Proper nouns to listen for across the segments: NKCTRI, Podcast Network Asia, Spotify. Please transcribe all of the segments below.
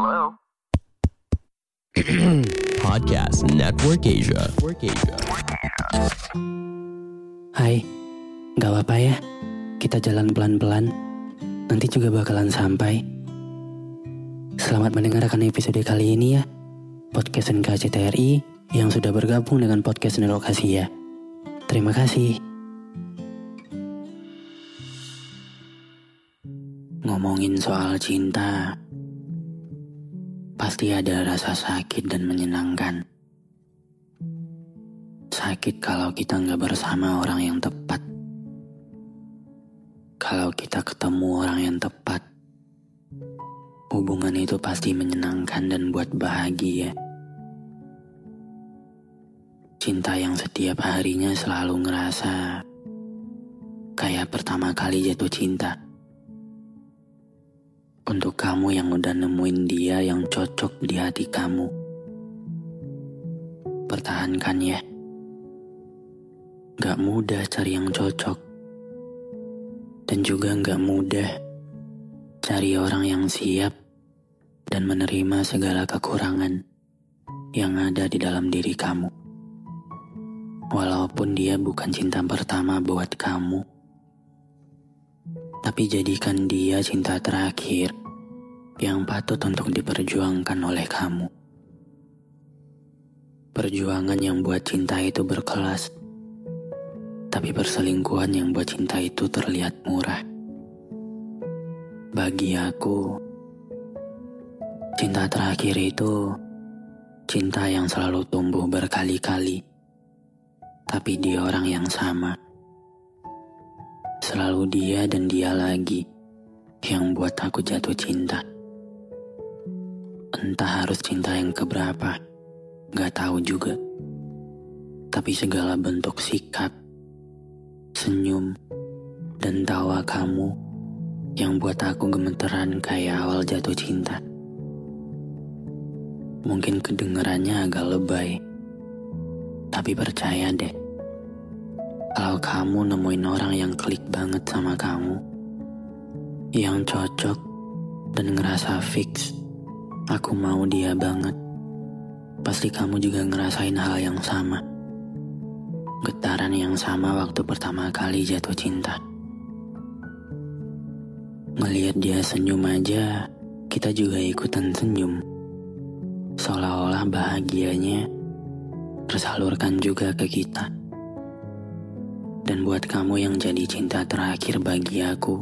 Hello? Podcast Network Asia. Hai, gak apa-apa ya. Kita jalan pelan-pelan. Nanti juga bakalan sampai. Selamat mendengarkan episode kali ini ya. Podcast NKCTRI yang sudah bergabung dengan Podcast Network Asia. Terima kasih. Ngomongin soal cinta, pasti ada rasa sakit dan menyenangkan. Sakit kalau kita gak bersama orang yang tepat. Kalau kita ketemu orang yang tepat, hubungan itu pasti menyenangkan dan buat bahagia. Cinta yang setiap harinya selalu ngerasa kayak pertama kali jatuh cinta. Untuk kamu yang udah nemuin dia yang cocok di hati kamu, pertahankan ya. Gak mudah cari yang cocok. Dan juga gak mudah cari orang yang siap dan menerima segala kekurangan yang ada di dalam diri kamu. Walaupun dia bukan cinta pertama buat kamu, tapi jadikan dia cinta terakhir yang patut untuk diperjuangkan oleh kamu. Perjuangan yang buat cinta itu berkelas, tapi perselingkuhan yang buat cinta itu terlihat murah. Bagi aku, cinta terakhir itu cinta yang selalu tumbuh berkali-kali, tapi di orang yang sama. Selalu dia dan dia lagi yang buat aku jatuh cinta. Entah harus cinta yang keberapa, gak tahu juga. Tapi segala bentuk sikap, senyum, dan tawa kamu yang buat aku gemeteran kayak awal jatuh cinta. Mungkin kedengerannya agak lebay, tapi percaya deh, kalau kamu nemuin orang yang klik banget sama kamu, yang cocok dan ngerasa fix, aku mau dia banget, pasti kamu juga ngerasain hal yang sama. Getaran yang sama waktu pertama kali jatuh cinta. Ngelihat dia senyum aja, kita juga ikutan senyum. Seolah-olah bahagianya tersalurkan juga ke kita. Dan buat kamu yang jadi cinta terakhir bagi aku,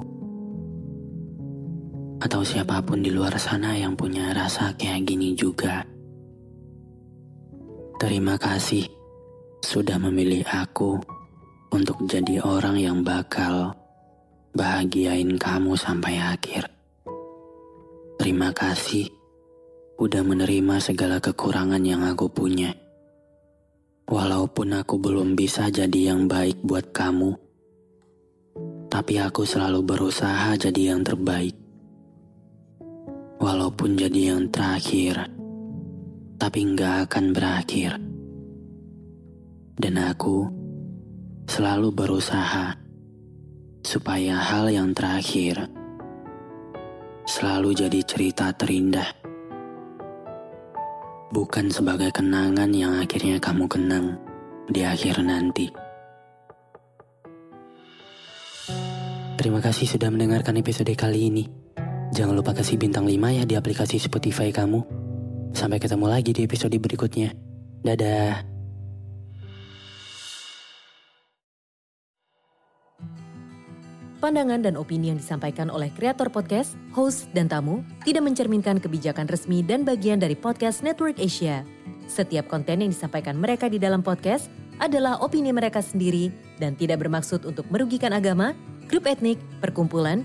atau siapapun di luar sana yang punya rasa kayak gini juga, terima kasih sudah memilih aku untuk jadi orang yang bakal bahagiain kamu sampai akhir. Terima kasih udah menerima segala kekurangan yang aku punya. Walaupun aku belum bisa jadi yang baik buat kamu, tapi aku selalu berusaha jadi yang terbaik. Walaupun jadi yang terakhir, tapi gak akan berakhir. Dan aku selalu berusaha supaya hal yang terakhir selalu jadi cerita terindah. Bukan sebagai kenangan yang akhirnya kamu kenang di akhir nanti. Terima kasih sudah mendengarkan episode kali ini. Jangan lupa kasih bintang 5 ya di aplikasi Spotify kamu. Sampai ketemu lagi di episode berikutnya. Dadah. Pandangan dan opini yang disampaikan oleh kreator podcast, host, dan tamu tidak mencerminkan kebijakan resmi dan bagian dari Podcast Network Asia. Setiap konten yang disampaikan mereka di dalam podcast adalah opini mereka sendiri dan tidak bermaksud untuk merugikan agama, grup etnik, perkumpulan,